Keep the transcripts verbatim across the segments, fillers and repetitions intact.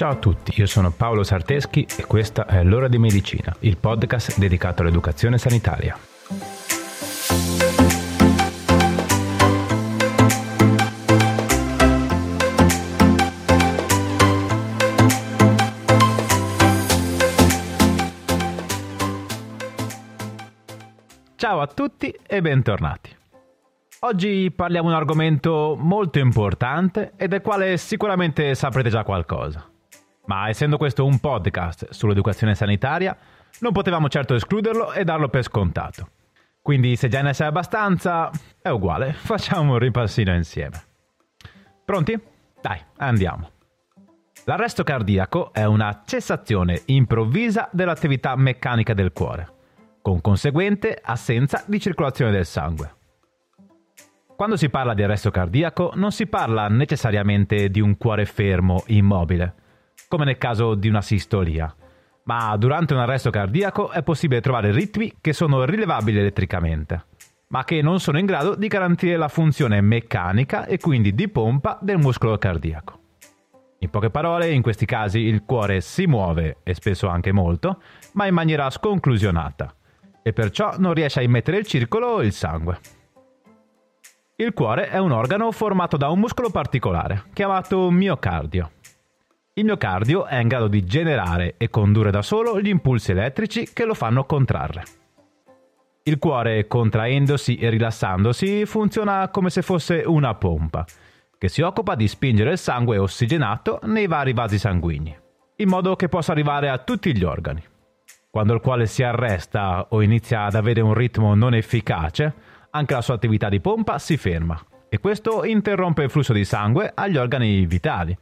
Ciao a tutti, io sono Paolo Sarteschi e questa è L'Ora di Medicina, il podcast dedicato all'educazione sanitaria. Ciao a tutti e bentornati. Oggi parliamo di un argomento molto importante e del quale sicuramente saprete già qualcosa. Ma essendo questo un podcast sull'educazione sanitaria, non potevamo certo escluderlo e darlo per scontato. Quindi se già ne sai abbastanza, è uguale, facciamo un ripassino insieme. Pronti? Dai, andiamo. L'arresto cardiaco è una cessazione improvvisa dell'attività meccanica del cuore, con conseguente assenza di circolazione del sangue. Quando si parla di arresto cardiaco, non si parla necessariamente di un cuore fermo, immobile, come nel caso di una sistolia, ma durante un arresto cardiaco è possibile trovare ritmi che sono rilevabili elettricamente, ma che non sono in grado di garantire la funzione meccanica e quindi di pompa del muscolo cardiaco. In poche parole, in questi casi il cuore si muove, e spesso anche molto, ma in maniera sconclusionata, e perciò non riesce a immettere il circolo o il sangue. Il cuore è un organo formato da un muscolo particolare, chiamato miocardio. Il miocardio è in grado di generare e condurre da solo gli impulsi elettrici che lo fanno contrarre. Il cuore, contraendosi e rilassandosi, funziona come se fosse una pompa, che si occupa di spingere il sangue ossigenato nei vari vasi sanguigni, in modo che possa arrivare a tutti gli organi. Quando il cuore si arresta o inizia ad avere un ritmo non efficace, anche la sua attività di pompa si ferma, e questo interrompe il flusso di sangue agli organi vitali,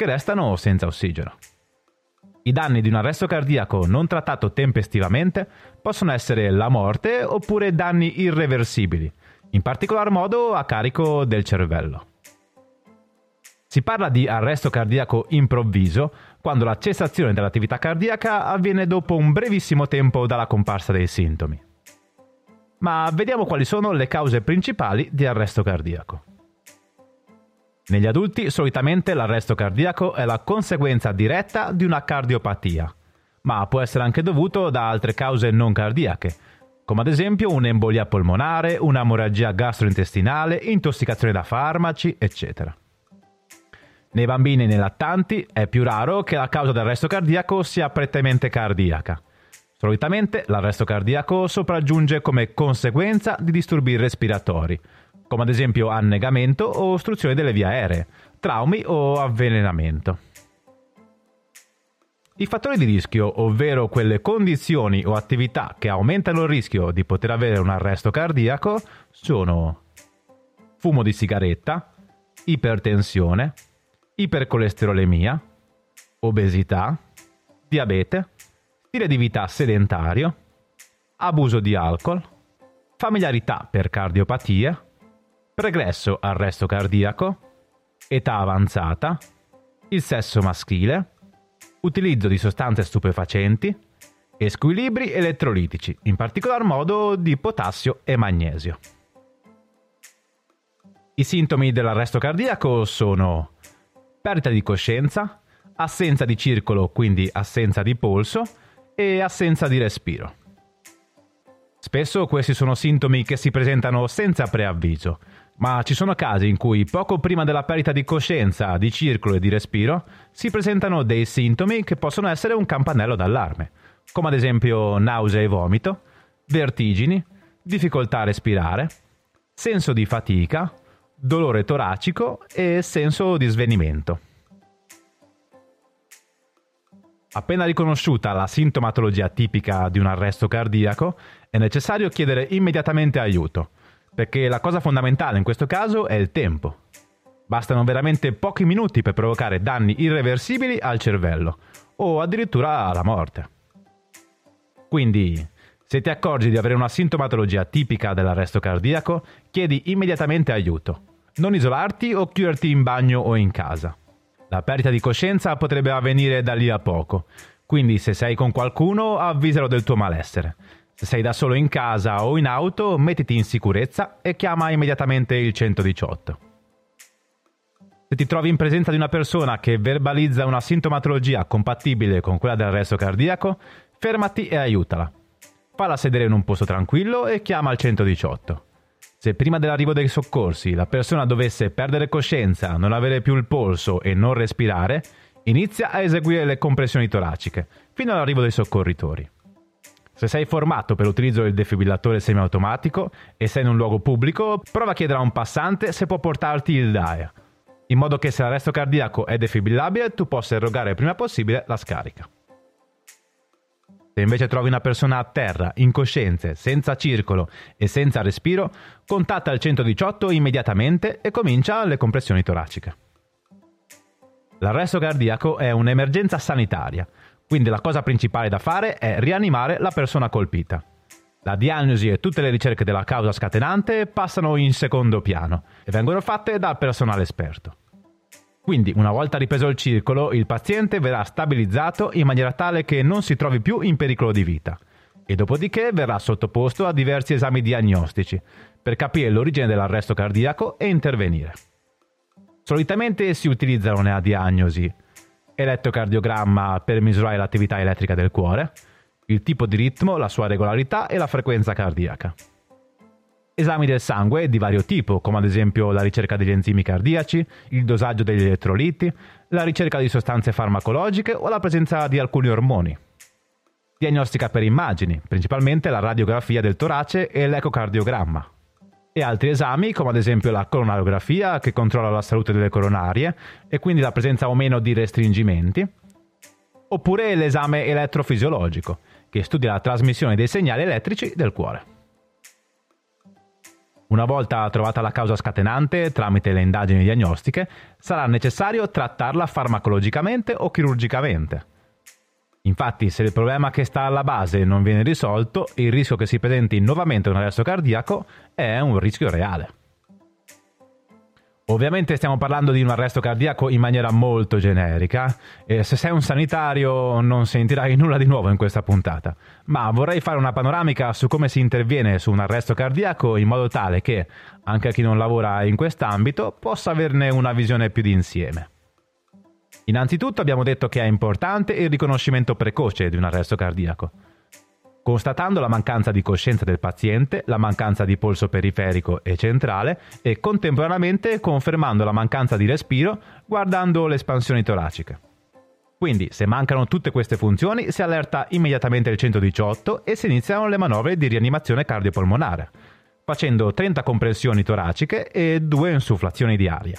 che restano senza ossigeno. I danni di un arresto cardiaco non trattato tempestivamente possono essere la morte oppure danni irreversibili, in particolar modo a carico del cervello. Si parla di arresto cardiaco improvviso quando la cessazione dell'attività cardiaca avviene dopo un brevissimo tempo dalla comparsa dei sintomi. Ma vediamo quali sono le cause principali di arresto cardiaco. Negli adulti solitamente l'arresto cardiaco è la conseguenza diretta di una cardiopatia, ma può essere anche dovuto da altre cause non cardiache, come ad esempio un'embolia polmonare, un'emorragia gastrointestinale, intossicazione da farmaci, eccetera. Nei bambini e nei lattanti è più raro che la causa dell'arresto cardiaco sia prettamente cardiaca. Solitamente l'arresto cardiaco sopraggiunge come conseguenza di disturbi respiratori, come ad esempio annegamento o ostruzione delle vie aeree, traumi o avvelenamento. I fattori di rischio, ovvero quelle condizioni o attività che aumentano il rischio di poter avere un arresto cardiaco, sono fumo di sigaretta, ipertensione, ipercolesterolemia, obesità, diabete, stile di vita sedentario, abuso di alcol, familiarità per cardiopatia, pregresso arresto cardiaco, età avanzata, il sesso maschile, utilizzo di sostanze stupefacenti e squilibri elettrolitici, in particolar modo di potassio e magnesio. I sintomi dell'arresto cardiaco sono perdita di coscienza, assenza di circolo, quindi assenza di polso, e assenza di respiro. Spesso questi sono sintomi che si presentano senza preavviso, ma ci sono casi in cui poco prima della perdita di coscienza, di circolo e di respiro si presentano dei sintomi che possono essere un campanello d'allarme, come ad esempio nausea e vomito, vertigini, difficoltà a respirare, senso di fatica, dolore toracico e senso di svenimento. Appena riconosciuta la sintomatologia tipica di un arresto cardiaco, è necessario chiedere immediatamente aiuto, perché la cosa fondamentale in questo caso è il tempo. Bastano veramente pochi minuti per provocare danni irreversibili al cervello, o addirittura alla morte. Quindi, se ti accorgi di avere una sintomatologia tipica dell'arresto cardiaco, chiedi immediatamente aiuto. Non isolarti o chiuderti in bagno o in casa. La perdita di coscienza potrebbe avvenire da lì a poco, quindi se sei con qualcuno avvisalo del tuo malessere. Se sei da solo in casa o in auto, mettiti in sicurezza e chiama immediatamente il centodiciotto. Se ti trovi in presenza di una persona che verbalizza una sintomatologia compatibile con quella del resto cardiaco, fermati e aiutala. Falla sedere in un posto tranquillo e chiama il centodiciotto. Se prima dell'arrivo dei soccorsi la persona dovesse perdere coscienza, non avere più il polso e non respirare, inizia a eseguire le compressioni toraciche, fino all'arrivo dei soccorritori. Se sei formato per l'utilizzo del defibrillatore semiautomatico e sei in un luogo pubblico, prova a chiedere a un passante se può portarti il D A E, in modo che se l'arresto cardiaco è defibrillabile tu possa erogare il prima possibile la scarica. Se invece trovi una persona a terra, incosciente, senza circolo e senza respiro, contatta il centodiciotto immediatamente e comincia le compressioni toraciche. L'arresto cardiaco è un'emergenza sanitaria, quindi la cosa principale da fare è rianimare la persona colpita. La diagnosi e tutte le ricerche della causa scatenante passano in secondo piano e vengono fatte dal personale esperto. Quindi, una volta ripreso il circolo, il paziente verrà stabilizzato in maniera tale che non si trovi più in pericolo di vita e dopodiché verrà sottoposto a diversi esami diagnostici per capire l'origine dell'arresto cardiaco e intervenire. Solitamente si utilizzano nella diagnosi elettrocardiogramma per misurare l'attività elettrica del cuore, il tipo di ritmo, la sua regolarità e la frequenza cardiaca. Esami del sangue di vario tipo, come ad esempio la ricerca degli enzimi cardiaci, il dosaggio degli elettroliti, la ricerca di sostanze farmacologiche o la presenza di alcuni ormoni. Diagnostica per immagini, principalmente la radiografia del torace e l'ecocardiogramma. E altri esami, come ad esempio la coronarografia, che controlla la salute delle coronarie e quindi la presenza o meno di restringimenti, oppure l'esame elettrofisiologico, che studia la trasmissione dei segnali elettrici del cuore. Una volta trovata la causa scatenante tramite le indagini diagnostiche, sarà necessario trattarla farmacologicamente o chirurgicamente. Infatti, se il problema che sta alla base non viene risolto, il rischio che si presenti nuovamente un arresto cardiaco è un rischio reale. Ovviamente stiamo parlando di un arresto cardiaco in maniera molto generica e se sei un sanitario non sentirai nulla di nuovo in questa puntata, ma vorrei fare una panoramica su come si interviene su un arresto cardiaco in modo tale che, anche chi non lavora in quest'ambito, possa averne una visione più d'insieme. Innanzitutto abbiamo detto che è importante il riconoscimento precoce di un arresto cardiaco. Constatando la mancanza di coscienza del paziente, la mancanza di polso periferico e centrale e contemporaneamente confermando la mancanza di respiro guardando le espansioni toraciche. Quindi, se mancano tutte queste funzioni, si allerta immediatamente il centodiciotto e si iniziano le manovre di rianimazione cardiopolmonare, facendo trenta compressioni toraciche e due insufflazioni di aria.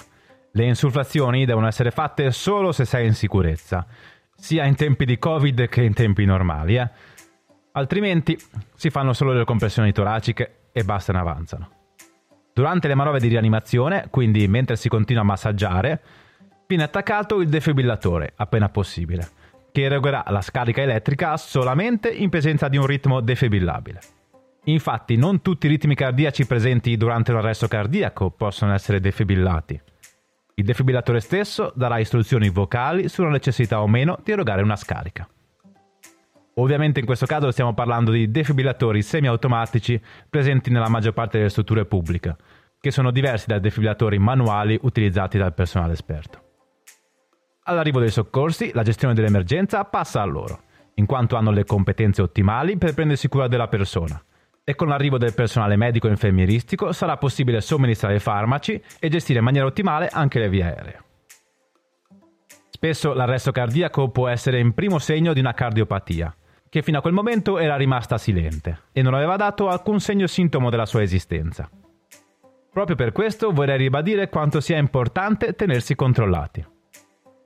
Le insufflazioni devono essere fatte solo se sei in sicurezza, sia in tempi di Covid che in tempi normali, eh? Altrimenti si fanno solo le compressioni toraciche e basta, ne avanzano. Durante le manovre di rianimazione, quindi mentre si continua a massaggiare, viene attaccato il defibrillatore, appena possibile, che erogherà la scarica elettrica solamente in presenza di un ritmo defibrillabile. Infatti non tutti i ritmi cardiaci presenti durante l'arresto cardiaco possono essere defibrillati. Il defibrillatore stesso darà istruzioni vocali sulla necessità o meno di erogare una scarica. Ovviamente in questo caso stiamo parlando di defibrillatori semiautomatici presenti nella maggior parte delle strutture pubbliche, che sono diversi dai defibrillatori manuali utilizzati dal personale esperto. All'arrivo dei soccorsi, la gestione dell'emergenza passa a loro, in quanto hanno le competenze ottimali per prendersi cura della persona, e con l'arrivo del personale medico e infermieristico sarà possibile somministrare farmaci e gestire in maniera ottimale anche le vie aeree. Spesso l'arresto cardiaco può essere in primo segno di una cardiopatia, che fino a quel momento era rimasta silente e non aveva dato alcun segno sintomo della sua esistenza. Proprio per questo vorrei ribadire quanto sia importante tenersi controllati.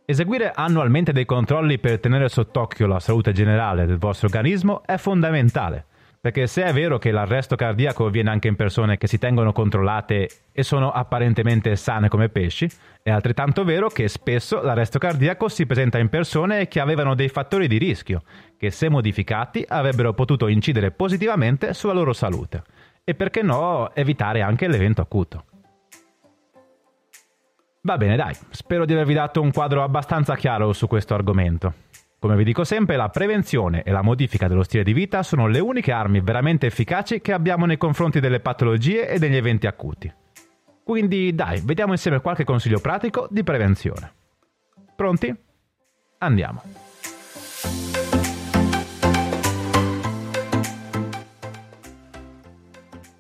Eseguire annualmente dei controlli per tenere sott'occhio la salute generale del vostro organismo è fondamentale, perché se è vero che l'arresto cardiaco avviene anche in persone che si tengono controllate e sono apparentemente sane come pesci, è altrettanto vero che spesso l'arresto cardiaco si presenta in persone che avevano dei fattori di rischio, che se modificati avrebbero potuto incidere positivamente sulla loro salute e perché no evitare anche l'evento acuto. Va bene dai, spero di avervi dato un quadro abbastanza chiaro su questo argomento. Come vi dico sempre, la prevenzione e la modifica dello stile di vita sono le uniche armi veramente efficaci che abbiamo nei confronti delle patologie e degli eventi acuti. Quindi dai, vediamo insieme qualche consiglio pratico di prevenzione. Pronti? Andiamo!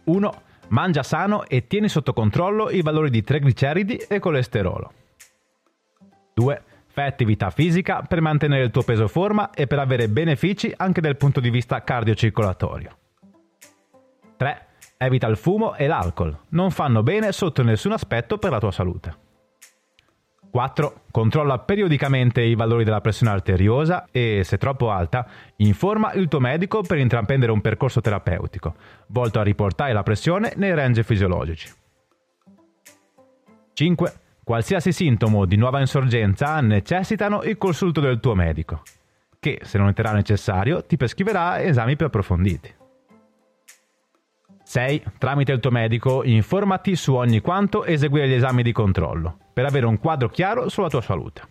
uno. Mangia sano e tieni sotto controllo i valori di trigliceridi e colesterolo. due. Fai attività fisica per mantenere il tuo peso forma e per avere benefici anche dal punto di vista cardiocircolatorio. tre. Evita il fumo e l'alcol, non fanno bene sotto nessun aspetto per la tua salute. quattro. Controlla periodicamente i valori della pressione arteriosa e, se troppo alta, informa il tuo medico per intraprendere un percorso terapeutico, volto a riportare la pressione nei range fisiologici. cinque. Qualsiasi sintomo di nuova insorgenza necessitano il consulto del tuo medico, che, se non riterrà necessario, ti prescriverà esami più approfonditi. sei. Tramite il tuo medico, informati su ogni quanto eseguire gli esami di controllo, per avere un quadro chiaro sulla tua salute.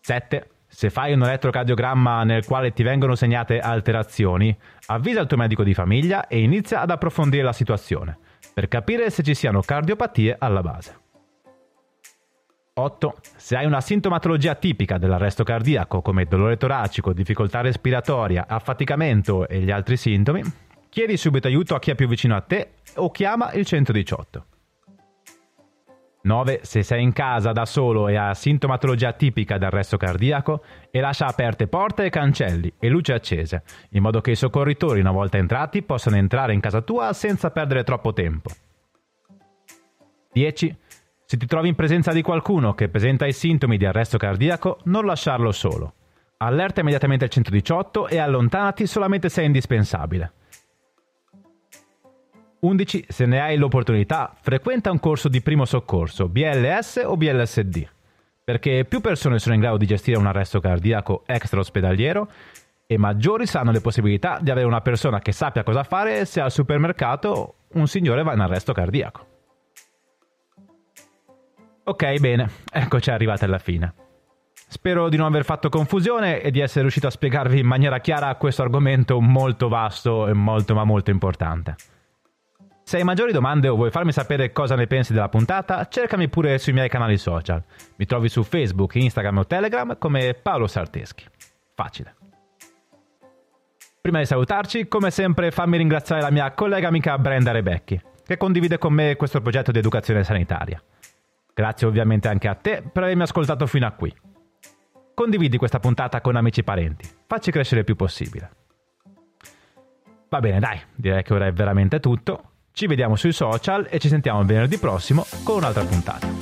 sette. Se fai un elettrocardiogramma nel quale ti vengono segnate alterazioni, avvisa il tuo medico di famiglia e inizia ad approfondire la situazione, per capire se ci siano cardiopatie alla base. otto. Se hai una sintomatologia tipica dell'arresto cardiaco, come dolore toracico, difficoltà respiratoria, affaticamento e gli altri sintomi, chiedi subito aiuto a chi è più vicino a te o chiama il centodiciotto. nove. Se sei in casa da solo e hai sintomatologia tipica d'arresto cardiaco, e lascia aperte porte e cancelli e luci accese, in modo che i soccorritori, una volta entrati, possano entrare in casa tua senza perdere troppo tempo. dieci. Se ti trovi in presenza di qualcuno che presenta i sintomi di arresto cardiaco, non lasciarlo solo. Allerta immediatamente il centodiciotto e allontanati solamente se è indispensabile. undici. Se ne hai l'opportunità, frequenta un corso di primo soccorso, B L S o B L S D, perché più persone sono in grado di gestire un arresto cardiaco extraospedaliero e maggiori saranno le possibilità di avere una persona che sappia cosa fare se al supermercato un signore va in arresto cardiaco. Ok, bene, eccoci arrivati alla fine. Spero di non aver fatto confusione e di essere riuscito a spiegarvi in maniera chiara questo argomento molto vasto e molto ma molto importante. Se hai maggiori domande o vuoi farmi sapere cosa ne pensi della puntata, cercami pure sui miei canali social. Mi trovi su Facebook, Instagram o Telegram come Paolo Sarteschi. Facile. Prima di salutarci, come sempre, fammi ringraziare la mia collega amica Brenda Rebecchi, che condivide con me questo progetto di educazione sanitaria. Grazie ovviamente anche a te per avermi ascoltato fino a qui. Condividi questa puntata con amici e parenti, facci crescere il più possibile. Va bene, dai, direi che ora è veramente tutto. Ci vediamo sui social e ci sentiamo venerdì prossimo con un'altra puntata.